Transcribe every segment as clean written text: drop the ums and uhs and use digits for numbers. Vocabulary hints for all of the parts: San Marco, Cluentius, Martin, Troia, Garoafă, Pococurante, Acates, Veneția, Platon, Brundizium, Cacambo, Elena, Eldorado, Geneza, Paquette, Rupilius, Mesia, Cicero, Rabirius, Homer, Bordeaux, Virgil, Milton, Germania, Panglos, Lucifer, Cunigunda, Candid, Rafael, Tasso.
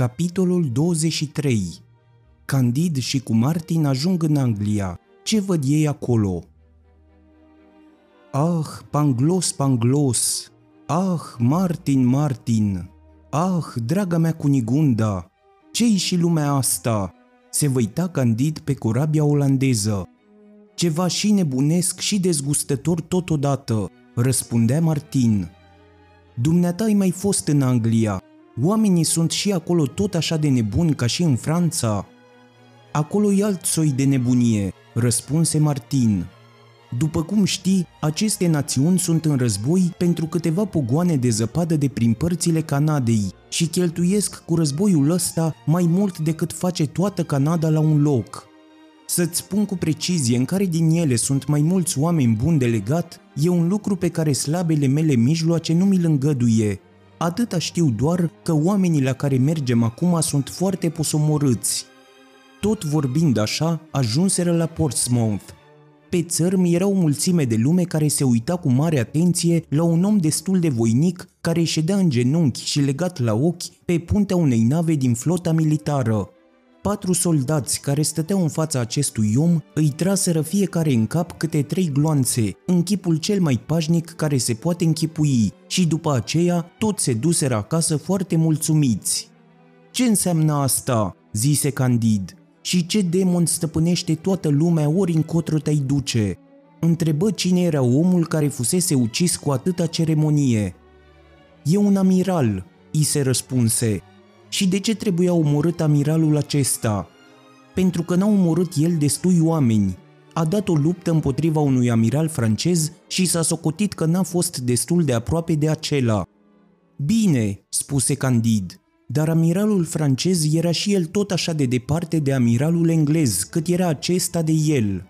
Capitolul 23. Candid și cu Martin ajung în Anglia. Ce văd ei acolo? Ah, Panglos, Panglos! Ah, Martin, Martin! Ah, draga mea Cunigunda! Ce-i și lumea asta? Se văita Candid pe corabia olandeză. Ceva și nebunesc și dezgustător totodată, răspundea Martin. Dumneata ai mai fost în Anglia. Oamenii sunt și acolo tot așa de nebuni ca și în Franța. Acolo-i alt soi de nebunie, răspunse Martin. După cum știi, aceste națiuni sunt în război pentru câteva pogoane de zăpadă de prin părțile Canadei și cheltuiesc cu războiul ăsta mai mult decât face toată Canada la un loc. Să-ți spun cu precizie în care din ele sunt mai mulți oameni buni de legat e un lucru pe care slabele mele mijloace nu mi-l îngăduie. Atâta știu doar că oamenii la care mergem acum sunt foarte posomorâți. Tot vorbind așa, ajunseră la Portsmouth. Pe țărm era o mulțime de lume care se uita cu mare atenție la un om destul de voinic care ședea în genunchi și legat la ochi pe puntea unei nave din flota militară. 4 soldați care stăteau în fața acestui om îi traseră fiecare în cap câte 3 gloanțe, în chipul cel mai pașnic care se poate închipui, și după aceea toți se duseră acasă foarte mulțumiți. Ce înseamnă asta?" zise Candid. Și ce demon stăpânește toată lumea ori încotro te-ai duce?" Întrebă cine era omul care fusese ucis cu atâta ceremonie. E un amiral," i se răspunse. Și de ce trebuia omorât amiralul acesta? Pentru că n-a omorât el destui oameni. A dat o luptă împotriva unui amiral francez și s-a socotit că n-a fost destul de aproape de acela. Bine, spuse Candid, dar amiralul francez era și el tot așa de departe de amiralul englez, cât era acesta de el.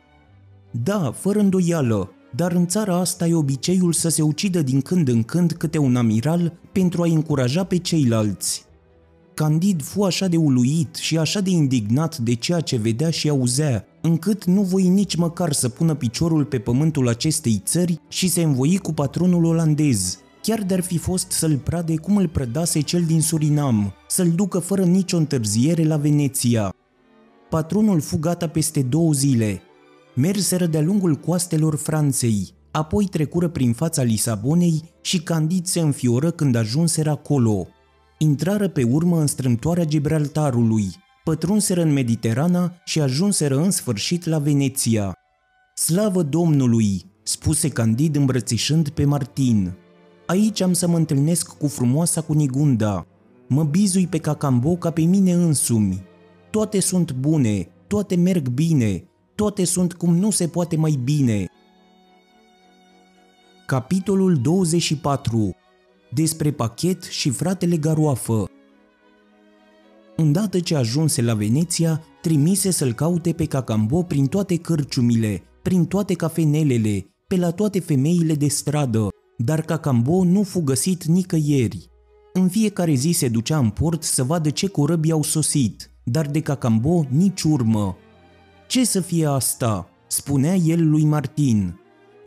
Da, fără îndoială, dar în țara asta e obiceiul să se ucidă din când în când câte un amiral pentru a-i încuraja pe ceilalți. Candid fu așa de uluit și așa de indignat de ceea ce vedea și auzea, încât nu voi nici măcar să pună piciorul pe pământul acestei țări și se învoi cu patronul olandez, chiar de-ar fi fost să-l prade cum îl prădase cel din Surinam, să-l ducă fără nicio întârziere la Veneția. Patronul fu gata peste 2 zile. Merseră de-a lungul coastelor Franței, apoi trecură prin fața Lisabonei și Candid se înfioră când ajunseră acolo. Intrară pe urmă în strâmtoarea Gibraltarului, pătrunseră în Mediterana și ajunseră în sfârșit la Veneția. Slavă Domnului, spuse Candid îmbrățișând pe Martin. Aici am să mă întâlnesc cu frumoasa Cunigunda. Mă bizui pe Cacambo ca pe mine însumi. Toate sunt bune, toate merg bine, toate sunt cum nu se poate mai bine. Capitolul 24. Despre Paquette și fratele Garoafă. Îndată ce ajunse la Veneția, trimise să-l caute pe Cacambo prin toate cărciumile, prin toate cafenelele, pe la toate femeile de stradă, dar Cacambo nu fu găsit nicăieri. În fiecare zi se ducea în port să vadă ce corăbii au sosit, dar de Cacambo nici urmă. Ce să fie asta?" spunea el lui Martin.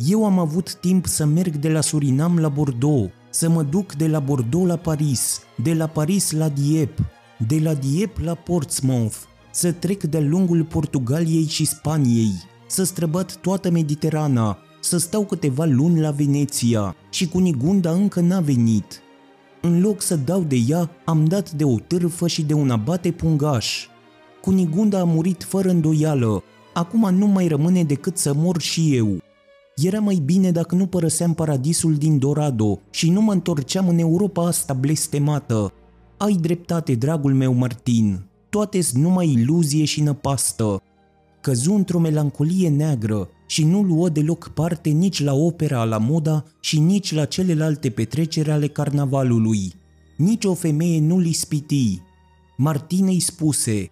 Eu am avut timp să merg de la Surinam la Bordeaux, să mă duc de la Bordeaux la Paris, de la Paris la Dieppe, de la Dieppe la Portsmouth, să trec de-a lungul Portugaliei și Spaniei, să străbat toată Mediterana, să stau câteva luni la Veneția și Cunigunda încă n-a venit. În loc să dau de ea, am dat de o târfă și de un abate pungaș. Cunigunda a murit fără îndoială, acum nu mai rămâne decât să mor și eu. Era mai bine dacă nu părăseam paradisul din Dorado și nu mă întorceam în Europa asta blestemată. Ai dreptate, dragul meu Martin, toate-s numai iluzie și năpastă. Căzu într-o melancolie neagră și nu luă deloc parte nici la opera la moda și nici la celelalte petreceri ale carnavalului. Nici o femeie nu-l ispiti. Martin îi spuse...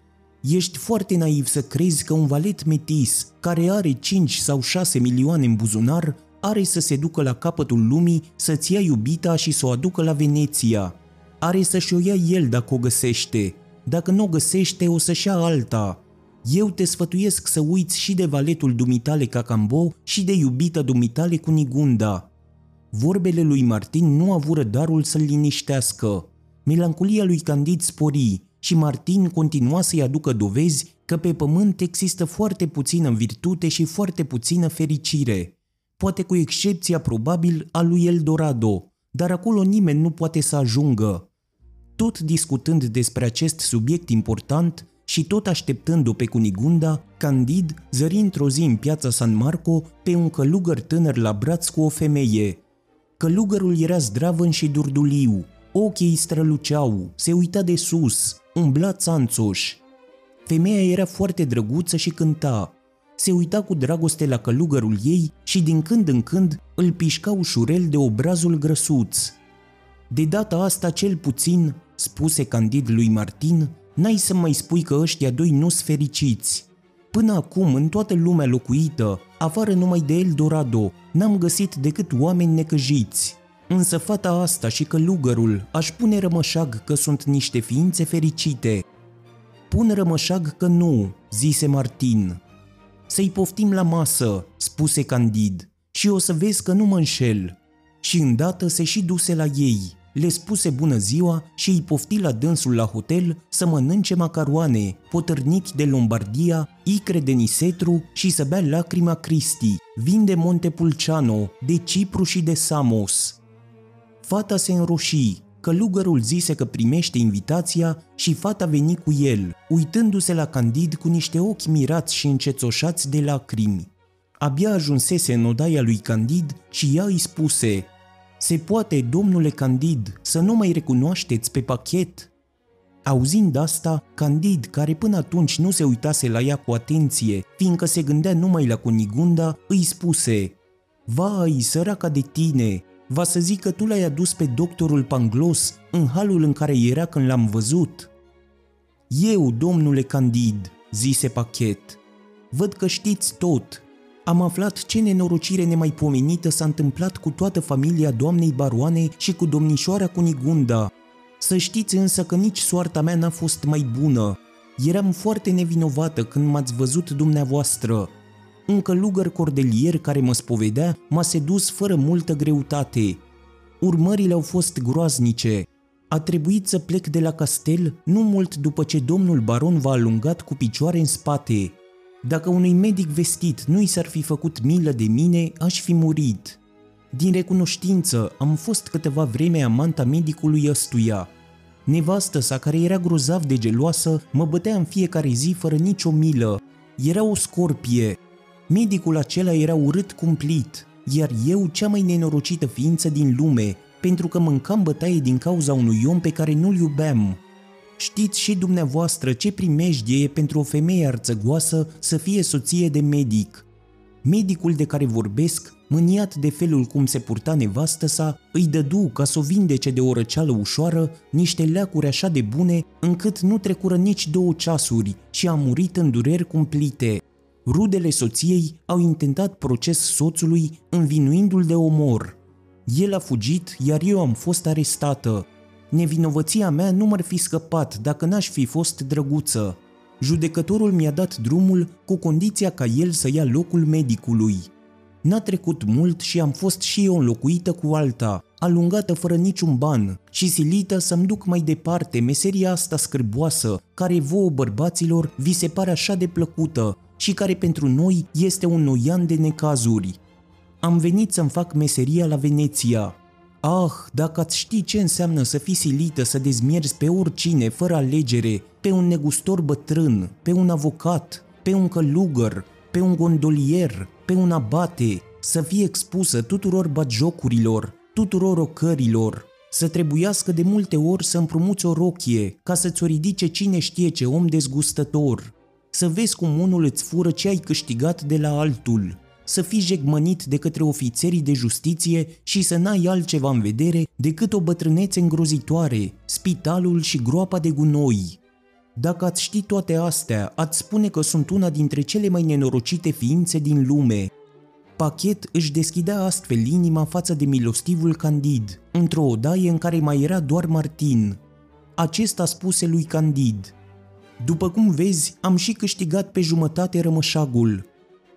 Ești foarte naiv să crezi că un valet metis, care are 5 sau 6 milioane în buzunar, are să se ducă la capătul lumii să-ți ia iubita și să o aducă la Veneția. Are să-și o ia el dacă o găsește. Dacă nu o găsește, o să-și ia alta. Eu te sfătuiesc să uiți și de valetul dumitale Cacambo și de iubita dumitale Cunigunda. Vorbele lui Martin nu avură darul să-l liniștească. Melancolia lui Candid spori. și Martin continua să-i aducă dovezi că pe pământ există foarte puțină virtute și foarte puțină fericire, poate cu excepția probabil a lui Eldorado, dar acolo nimeni nu poate să ajungă. Tot discutând despre acest subiect important și tot așteptând-o pe Cunigunda, Candid zări într-o zi în piața San Marco pe un călugăr tânăr la braț cu o femeie. Călugărul era zdravăn și durduliu, ochii îi străluceau, se uita de sus, umbla țanțoș. Femeia era foarte drăguță și cânta. Se uita cu dragoste la călugărul ei și din când în când îl pișca ușurel de obrazul grăsuț. De data asta cel puțin, spuse Candid lui Martin, n-ai să mai spui că ăștia doi nu-s fericiți. Până acum, în toată lumea locuită, afară numai de Eldorado, n-am găsit decât oameni necăjiți. Însă fata asta și călugărul aș pune rămășag că sunt niște ființe fericite. Pun rămășag că nu, zise Martin. Să-i poftim la masă, spuse Candid, și o să vezi că nu mă înșel. Și îndată se și duse la ei, le spuse bună ziua și îi pofti la dânsul la hotel să mănânce macaroane, potârnichi de Lombardia, icre de Nisetru și să bea lacrima Cristi, vin de Montepulciano, de Cipru și de Samos. Fata se înroșii, călugărul zise că primește invitația și fata veni cu el, uitându-se la Candid cu niște ochi mirați și încețoșați de lacrimi. Abia ajunsese în odaia lui Candid și ea îi spuse: „Se poate, domnule Candid, să nu mai recunoașteți pe Paquette?” Auzind asta, Candid, care până atunci nu se uitase la ea cu atenție, fiindcă se gândea numai la Cunigunda, îi spuse: „Vai, săraca de tine, va să zic că tu l-ai adus pe doctorul Panglos în halul în care era când l-am văzut.” „Eu, domnule Candid,” zise Paquette, „văd că știți tot. Am aflat ce nenorocire nemaipomenită s-a întâmplat cu toată familia doamnei baroane și cu domnișoara Cunigunda. Să știți însă că nici soarta mea n-a fost mai bună. Eram foarte nevinovată când m-ați văzut dumneavoastră. Un călugăr cordelier care mă spovedea m-a sedus fără multă greutate. Urmările au fost groaznice. A trebuit să plec de la castel nu mult după ce domnul baron v-a alungat cu picioare în spate. Dacă unui medic vestit nu i s-ar fi făcut milă de mine, aș fi murit. Din recunoștință, am fost câteva vreme amanta medicului ăstuia. Nevastă sa, care era grozav de geloasă, mă bătea în fiecare zi fără nicio milă. Era o scorpie. Medicul acela era urât cumplit, iar eu cea mai nenorocită ființă din lume, pentru că mâncam bătaie din cauza unui om pe care nu-l iubeam. Știți și dumneavoastră ce primejdie e pentru o femeie arțăgoasă să fie soție de medic.” Medicul de care vorbesc, mâniat de felul cum se purta nevastă sa, îi dădu, ca să o vindece de o răceală ușoară, niște leacuri așa de bune, încât nu trecură nici 2 ceasuri și a murit în dureri cumplite. Rudele soției au intentat proces soțului, învinuindu-l de omor. El a fugit, iar eu am fost arestată. Nevinovăția mea nu m-ar fi scăpat dacă n-aș fi fost drăguță. Judecătorul mi-a dat drumul cu condiția ca el să ia locul medicului. N-a trecut mult și am fost și eu înlocuită cu alta, alungată fără niciun ban și silită să-mi duc mai departe meseria asta scârboasă, care vouă bărbaților vi se pare așa de plăcută și care pentru noi este un noian de necazuri. Am venit să-mi fac meseria la Veneția. Ah, dacă ați ști ce înseamnă să fii silită să dezmierzi pe oricine fără alegere, pe un negustor bătrân, pe un avocat, pe un călugăr, pe un gondolier, pe un abate, să fii expusă tuturor batjocurilor, tuturor ocărilor, să trebuiască de multe ori să împrumuți o rochie ca să-ți o ridice cine știe ce om dezgustător, să vezi cum unul îți fură ce ai câștigat de la altul, să fii jegmănit de către ofițerii de justiție și să n-ai altceva în vedere decât o bătrânețe îngrozitoare, spitalul și groapa de gunoi. Dacă ați ști toate astea, ați spune că sunt una dintre cele mai nenorocite ființe din lume.” Paquette își deschidea astfel inima față de milostivul Candid, într-o odaie în care mai era doar Martin. Acesta spuse lui Candid: „După cum vezi, am și câștigat pe jumătate rămășagul.”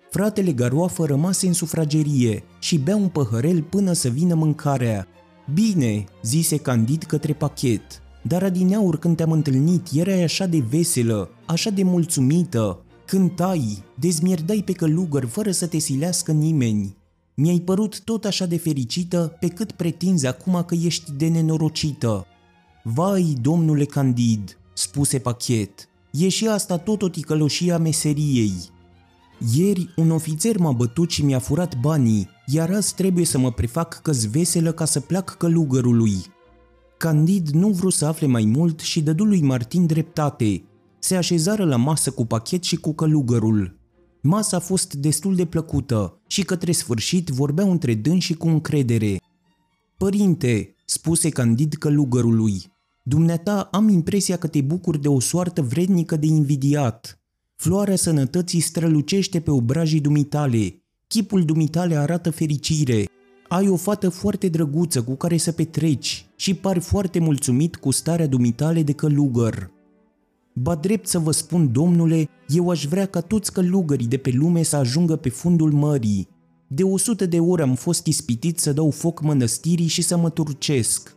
Fratele Garoafă rămase în sufragerie și bea un păhărel până să vină mâncarea. „Bine,” zise Candid către Paquette, Dar adineauri când te-am întâlnit, erai așa de veselă, așa de mulțumită, cântai, dezmierdai pe călugări fără să te silească nimeni. Mi-ai părut tot așa de fericită pe cât pretinzi acum că ești de nenorocită." "Vai, domnule Candid," spuse Paquette, "e și asta tot o ticăloșie a meseriei. Ieri un ofițer m-a bătut și mi-a furat banii, iar azi trebuie să mă prefac că-s veselă ca să plac călugărului." Candid nu vrut să afle mai mult și dădu lui Martin dreptate. Se așezară la masă cu Paquette și cu călugărul. Masa a fost destul de plăcută și către sfârșit vorbeau între dânsii cu încredere. "Părinte," spuse Candid călugărului, "dumneata am impresia că te bucuri de o soartă vrednică de invidiat. Floarea sănătății strălucește pe obrajii dumitale, chipul dumitale arată fericire. Ai o fată foarte drăguță cu care să petreci și pari foarte mulțumit cu starea dumitale de călugăr. Ba drept să vă spun, domnule, eu aș vrea ca toți călugării de pe lume să ajungă pe fundul mării. De 100 de ori am fost ispitit să dau foc mănăstirii și să mă turcesc.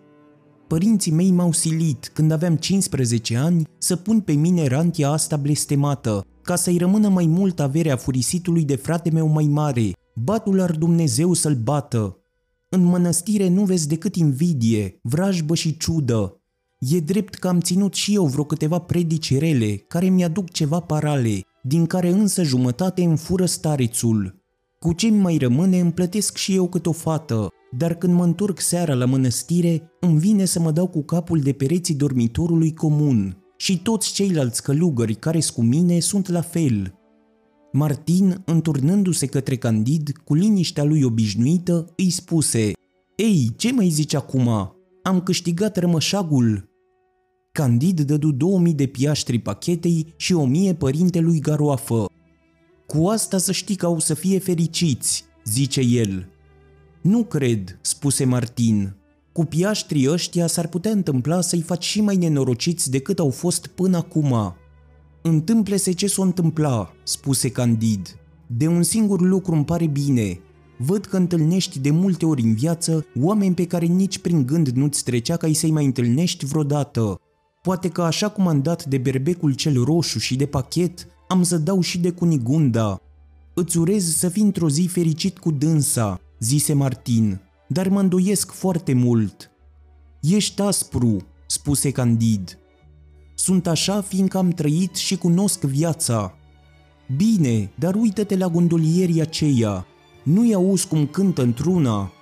Părinții mei m-au silit, când aveam 15 ani, să pun pe mine rantia asta blestemată, ca să-i rămână mai mult averea furisitului de frate meu mai mare. Batul ar Dumnezeu să-l bată. În mănăstire nu vezi decât invidie, vrajbă și ciudă. E drept că am ținut și eu vreo câteva predici rele, care mi-aduc ceva parale, din care însă jumătate îmi fură starețul. Cu ce-mi mai rămâne îmi plătesc și eu cât o fată, dar când mă întorc seara la mănăstire, îmi vine să mă dau cu capul de pereții dormitorului comun. Și toți ceilalți călugări care-s cu mine sunt la fel." Martin, înturnându-se către Candid, cu liniștea lui obișnuită, îi spuse: "Ei, ce mai zici acum? Am câștigat rămășagul?" Candid dădu 2000 de piaștri Paquetei și 1000 părintelui Garoafă. "Cu asta să știi că au să fie fericiți," zice el. "Nu cred," spuse Martin. "Cu piaștrii ăștia s-ar putea întâmpla să-i faci și mai nenorociți decât au fost până acum." "Întâmple-se ce s-o întâmpla," spuse Candid. "De un singur lucru îmi pare bine. Văd că întâlnești de multe ori în viață oameni pe care nici prin gând nu-ți trecea ca să-i mai întâlnești vreodată. Poate că așa cum am dat de berbecul cel roșu și de Paquette, am să dau și de Cunigunda. Îți urez să fii într-o zi fericit cu dânsa," zise Martin, "dar mă îndoiesc foarte mult." "Ești aspru," spuse Candid. "Sunt așa fiindcă am trăit și cunosc viața." "Bine, dar uită-te la gondolierii aceia. Nu-i auzi cum cântă într-una?"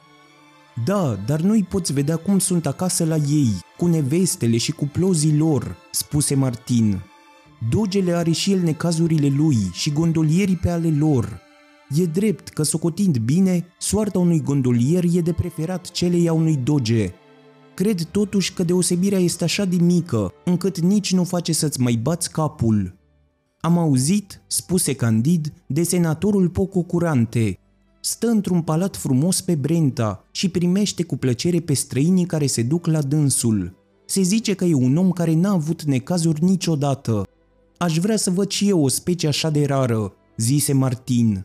"Da, dar nu-i poți vedea cum sunt acasă la ei, cu nevestele și cu plozii lor," spuse Martin. "Dogele are și el necazurile lui și gondolierii pe ale lor. E drept că, socotind bine, soarta unui gondolier e de preferat celei a unui doge. Cred totuși că deosebirea este așa de mică, încât nici nu face să-ți mai bați capul." "Am auzit," spuse Candid, "de senatorul Pococurante. Stă într-un palat frumos pe Brenta și primește cu plăcere pe străinii care se duc la dânsul. Se zice că e un om care n-a avut necazuri niciodată. Aș vrea să văd și eu o specie așa de rară," zise Martin.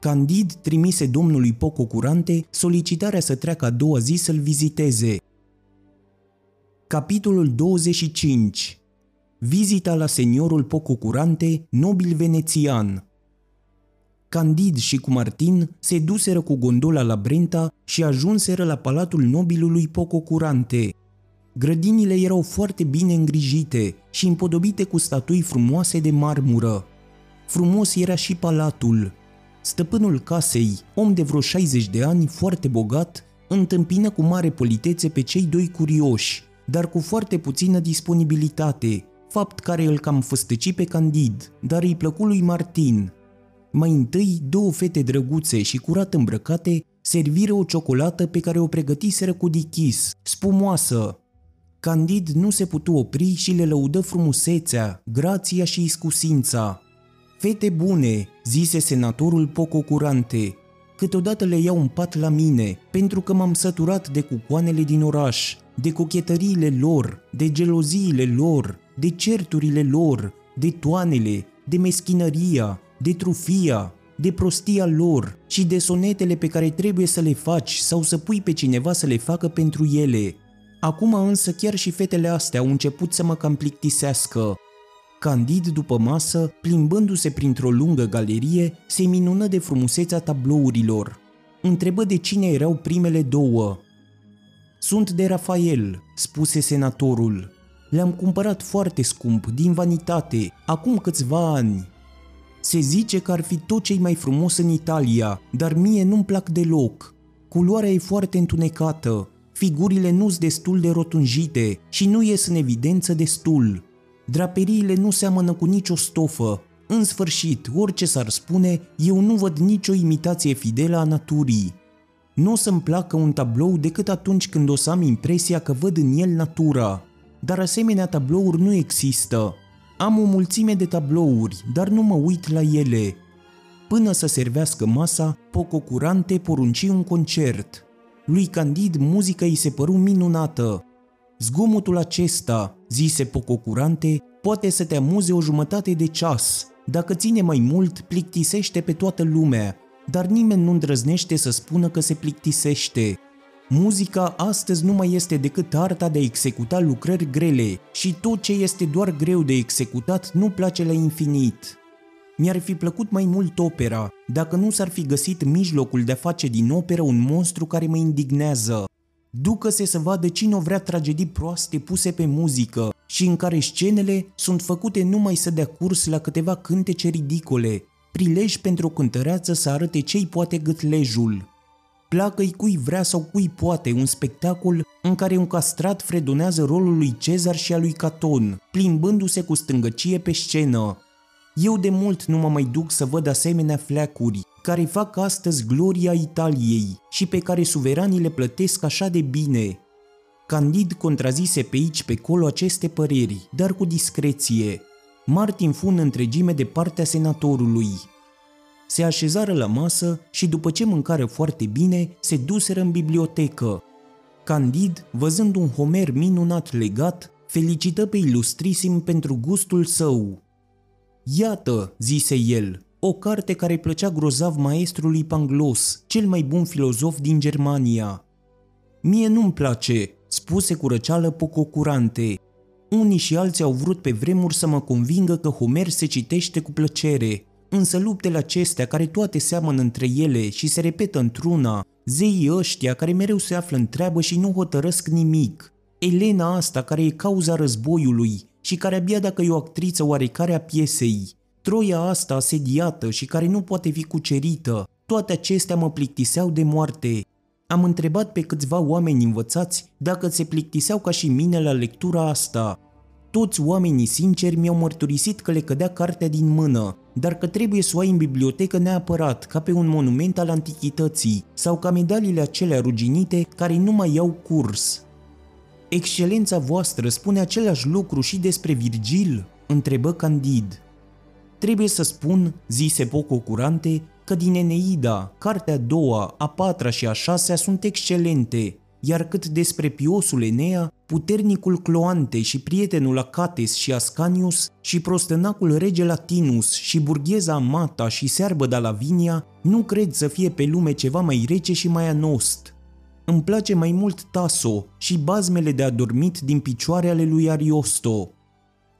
Candid trimise domnului Pococurante solicitarea să treacă a doua zi să-l viziteze. Capitolul 25. Vizita la seniorul Pococurante, nobil venețian. Candid și cu Martin se duseră cu gondola la Brenta și ajunseră la palatul nobilului Pococurante. Grădinile erau foarte bine îngrijite și împodobite cu statui frumoase de marmură. Frumos era și palatul. Stăpânul casei, om de vreo 60 de ani, foarte bogat, întâmpină cu mare politețe pe cei doi curioși, dar cu foarte puțină disponibilitate, fapt care îl cam făstăci pe Candid, dar îi plăcu lui Martin. Mai întâi, două fete drăguțe și curat îmbrăcate serviră o ciocolată pe care o pregătiseră cu dichis, spumoasă. Candid nu se putu opri și le lăudă frumusețea, grația și iscusința. "Fete bune," zise senatorul Pococurante, "câteodată le iau în pat la mine, pentru că m-am săturat de cucoanele din oraș, de cochetăriile lor, de geloziile lor, de certurile lor, de toanele, de meschinăria, de trufia, de prostia lor și de sonetele pe care trebuie să le faci sau să pui pe cineva să le facă pentru ele. Acum însă chiar și fetele astea au început să mă cam plictisească. Candid, după masă, plimbându-se printr-o lungă galerie, se minună de frumusețea tablourilor. Întrebă de cine erau primele două. „Sunt de Rafael," spuse senatorul. „Le-am cumpărat foarte scump, din vanitate, acum câțiva ani. Se zice că ar fi tot ce-i mai frumos în Italia, dar mie nu-mi plac deloc. Culoarea e foarte întunecată, figurile nu-s destul de rotunjite și nu ies în evidență destul. Draperiile nu seamănă cu nicio stofă. În sfârșit, orice s-ar spune, eu nu văd nicio imitație fidelă a naturii. Nu o să-mi placă un tablou decât atunci când o să am impresia că văd în el natura. Dar asemenea tablouri nu există. Am o mulțime de tablouri, dar nu mă uit la ele." Până să servească masa, Pococurante porunci un concert. Lui Candid muzica îi se păru minunată. „Zgomotul acesta," zise Pococurante, „poate să te amuze o jumătate de ceas. Dacă ține mai mult, plictisește pe toată lumea, dar nimeni nu îndrăznește să spună că se plictisește. Muzica astăzi nu mai este decât arta de a executa lucrări grele și tot ce este doar greu de executat nu place la infinit. Mi-ar fi plăcut mai mult opera, dacă nu s-ar fi găsit mijlocul de a face din operă un monstru care mă indignează. Ducă-se să vadă cine o vrea tragedii proaste puse pe muzică și în care scenele sunt făcute numai să dea curs la câteva cântece ridicole, prilej pentru o cântăreață să arate ce-i poate gâtlejul. Placă-i cui vrea sau cui poate un spectacol în care un castrat fredonează rolul lui Cezar și al lui Caton, plimbându-se cu stângăcie pe scenă. Eu de mult nu mă mai duc să văd asemenea fleacuri, care fac astăzi gloria Italiei și pe care suveranii le plătesc așa de bine." Candid contrazise pe aici pe colo aceste păreri, dar cu discreție. Martin fu în întregime de partea senatorului. Se așezară la masă și după ce mâncară foarte bine, se duseră în bibliotecă. Candid, văzând un Homer minunat legat, felicită pe Ilustrisim pentru gustul său. „Iată," zise el, „o carte care plăcea grozav maestrului Panglos, cel mai bun filozof din Germania." „Mie nu-mi place," spuse cu răceală Pococurante. „Unii și alții au vrut pe vremuri să mă convingă că Homer se citește cu plăcere, însă luptele acestea care toate seamănă între ele și se repetă într-una, zeii ăștia care mereu se află în treabă și nu hotărăsc nimic, Elena asta care e cauza războiului și care abia dacă e o actriță oarecare a piesei, Troia asta asediată și care nu poate fi cucerită, toate acestea mă plictiseau de moarte. Am întrebat pe câțiva oameni învățați dacă se plictiseau ca și mine la lectura asta. Toți oamenii sinceri mi-au mărturisit că le cădea cartea din mână, dar că trebuie să o ai în bibliotecă neapărat, ca pe un monument al antichității, sau ca medaliile acelea ruginite care nu mai iau curs." „Excelența voastră spune același lucru și despre Virgil?" întrebă Candid. „Trebuie să spun," zise Pococurante, „că din Eneida, cartea a doua, a patra și a șasea sunt excelente, iar cât despre piosul Enea, puternicul Cloante și prietenul Acates și Ascanius și prostănacul rege Latinus și burgheza Amata și searbăda Lavinia nu cred să fie pe lume ceva mai rece și mai anost. Îmi place mai mult Tasso și bazmele de adormit din picioare ale lui Ariosto."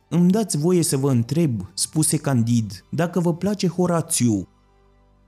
„Îmi dați voie să vă întreb," spuse Candid, „dacă vă place Horațiu?"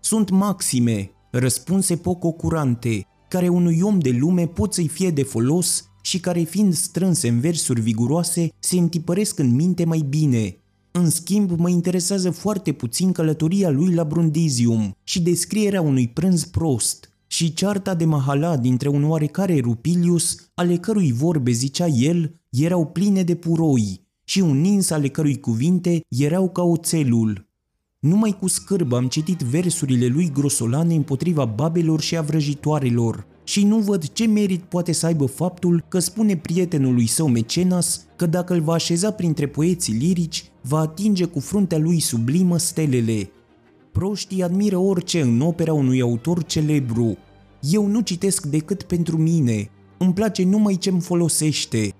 „Sunt maxime," răspunse Pococurante, „care unui om de lume pot să-i fie de folos și care fiind strânse în versuri viguroase se întipăresc în minte mai bine. În schimb, mă interesează foarte puțin călătoria lui la Brundizium și descrierea unui prânz prost și cearta de mahala dintre un oarecare Rupilius, ale cărui vorbe, zicea el, erau pline de puroi și un nins ale cărui cuvinte erau ca oțelul. Numai cu scârbă am citit versurile lui grosolane împotriva babelor și a vrăjitoarelor și nu văd ce merit poate să aibă faptul că spune prietenului său Mecenas că dacă îl va așeza printre poeții lirici, va atinge cu fruntea lui sublimă stelele. Proștii admiră orice în opera unui autor celebru. Eu nu citesc decât pentru mine. Îmi place numai ce-mi folosește."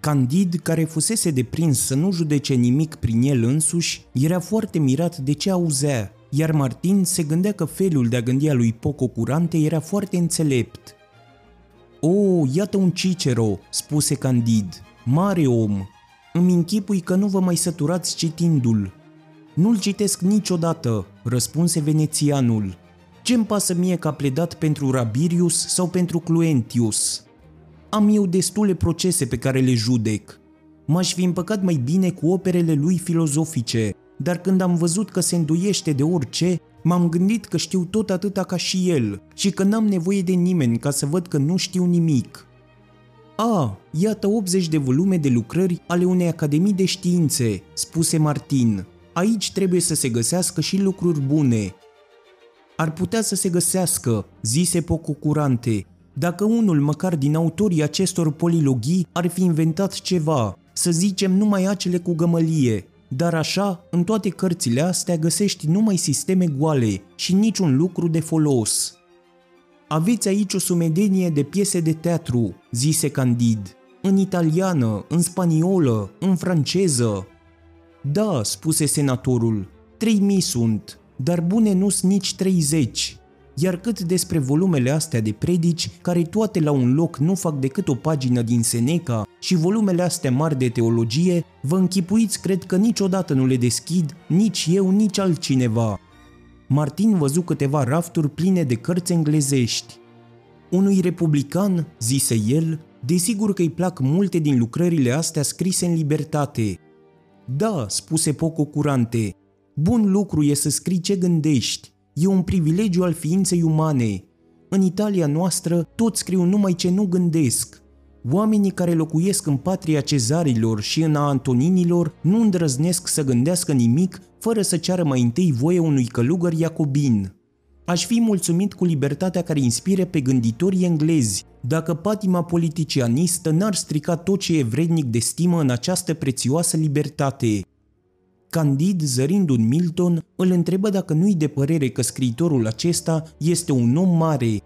Candid, care fusese deprins să nu judece nimic prin el însuși, era foarte mirat de ce auzea, iar Martin se gândea că felul de a gândi a lui Pococurante era foarte înțelept. "Oh, iată un Cicero", spuse Candid. "Mare om! Îmi închipui că nu vă mai săturați citindu-l." "Nu-l citesc niciodată", răspunse venețianul. "Ce-mi pasă mie că a pledat pentru Rabirius sau pentru Cluentius? Am eu destule procese pe care le judec. M-aș fi împăcat mai bine cu operele lui filozofice, dar când am văzut că se înduiește de orice, m-am gândit că știu tot atâta ca și el și că n-am nevoie de nimeni ca să văd că nu știu nimic." "A, iată 80 de volume de lucrări ale unei academii de științe", spuse Martin. "Aici trebuie să se găsească și lucruri bune." "Ar putea să se găsească", zise Pococurante, "dacă unul măcar din autorii acestor polilogii ar fi inventat ceva, să zicem numai acele cu gămălie. Dar așa, în toate cărțile astea găsești numai sisteme goale și niciun lucru de folos." "Aveți aici o sumedenie de piese de teatru", zise Candid, "în italiană, în spaniolă, în franceză." "Da", spuse senatorul, 3000 sunt, dar bune nu sunt nici 30. Iar cât despre volumele astea de predici, care toate la un loc nu fac decât o pagină din Seneca, și volumele astea mari de teologie, vă închipuiți, cred că niciodată nu le deschid, nici eu, nici altcineva." Martin văzu câteva rafturi pline de cărți englezești. "Unui republican", zise el, "desigur că îi plac multe din lucrările astea scrise în libertate." "Da", spuse Pococurante, "bun lucru e să scrii ce gândești. E un privilegiu al ființei umane. În Italia noastră toți scriu numai ce nu gândesc. Oamenii care locuiesc în patria cezarilor și în a antoninilor nu îndrăznesc să gândească nimic fără să ceară mai întâi voie unui călugăr iacobin. Aș fi mulțumit cu libertatea care inspire pe gânditorii englezi, dacă patima politicianistă n-ar strica tot ce e vrednic de stimă în această prețioasă libertate." Candid, zărind un Milton, îl întrebă dacă nu-i de părere că scriitorul acesta este un om mare.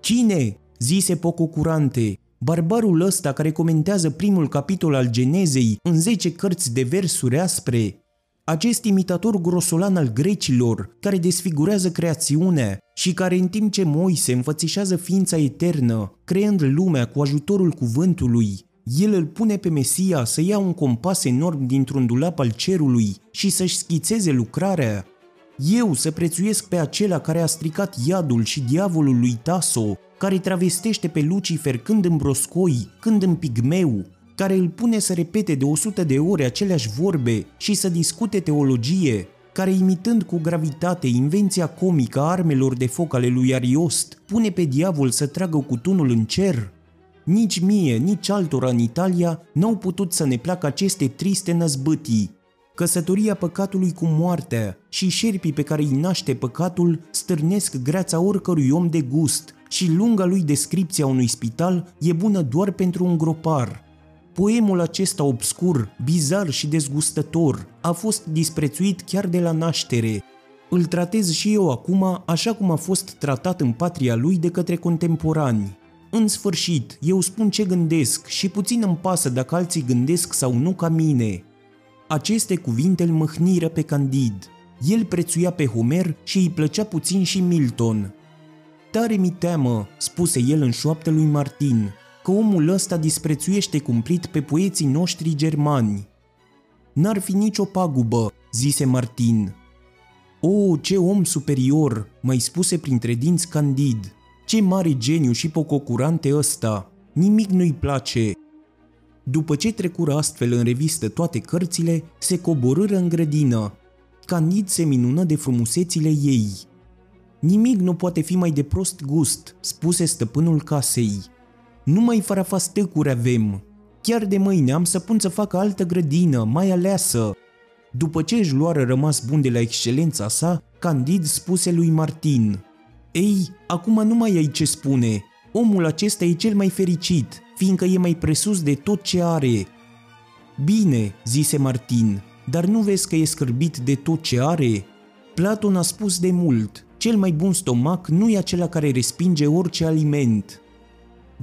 "Cine?" zise Pococurante. "Barbarul ăsta care comentează primul capitol al Genezei în 10 cărți de versuri aspre. Acest imitator grosolan al grecilor, care desfigurează creațiunea și care în timp ce Moise înfățișează ființa eternă, creând lumea cu ajutorul cuvântului, el îl pune pe Mesia să ia un compas enorm dintr-un dulap al cerului și să-și schițeze lucrarea. Eu să prețuiesc pe acela care a stricat iadul și diavolul lui Tasso, care travestește pe Lucifer când în broscoi, când în pigmeu, care îl pune să repete de 100 de ore aceleași vorbe și să discute teologie, care imitând cu gravitate invenția comică a armelor de foc ale lui Ariost, pune pe diavol să tragă cutunul în cer. Nici mie, nici altora în Italia n-au putut să ne placă aceste triste năzbâtii. Căsătoria păcatului cu moartea și șerpii pe care îi naște păcatul stârnesc greața oricărui om de gust și lunga lui descripția unui spital e bună doar pentru un gropar. Poemul acesta obscur, bizar și dezgustător a fost disprețuit chiar de la naștere. Îl tratez și eu acum așa cum a fost tratat în patria lui de către contemporani. În sfârșit, eu spun ce gândesc și puțin îmi pasă dacă alții gândesc sau nu ca mine." Aceste cuvinte îl mâhniră pe Candid. El prețuia pe Homer și îi plăcea puțin și Milton. "Tare mi teamă", spuse el în șoaptă lui Martin, "că omul ăsta disprețuiește cumplit pe poeții noștri germani." "N-ar fi nicio pagubă", zise Martin. "O, ce om superior", mai spuse printre dinți Candid. "Ce mare geniu și Pococurante ăsta! Nimic nu-i place!" După ce trecură astfel în revistă toate cărțile, se coborâră în grădină. Candid se minună de frumusețile ei. "Nimic nu poate fi mai de prost gust", spuse stăpânul casei. "Numai farafastăcuri avem. Chiar de mâine am să pun să facă altă grădină, mai aleasă." După ce își luară rămas bun de la excelența sa, Candid spuse lui Martin: "Ei, acum nu mai ai ce spune. Omul acesta e cel mai fericit, fiindcă e mai presus de tot ce are." "Bine", zise Martin, "dar nu vezi că e scârbit de tot ce are? Platon a spus de mult, cel mai bun stomac nu e acela care respinge orice aliment."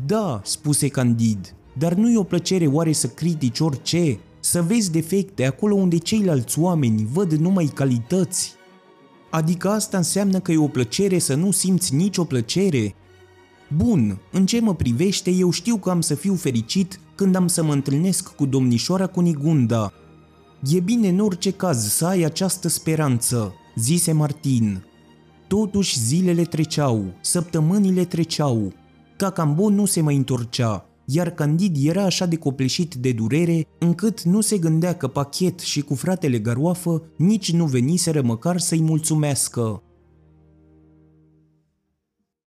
"Da", spuse Candid, "dar nu e o plăcere oare să critici orice, să vezi defecte acolo unde ceilalți oameni văd numai calități?" "Adică asta înseamnă că e o plăcere să nu simți nicio plăcere?" Bun, în ce mă privește, eu știu că am să fiu fericit când am să mă întâlnesc cu domnișoara Cunigunda. E bine în orice caz să ai această speranță, zise Martin. Totuși zilele treceau, săptămânile treceau. Cacambo nu se mai întorcea, iar Candid era așa de copleșit de durere, încât nu se gândea că Paquette și cu fratele Garoafă nici nu veniseră măcar să-i mulțumească.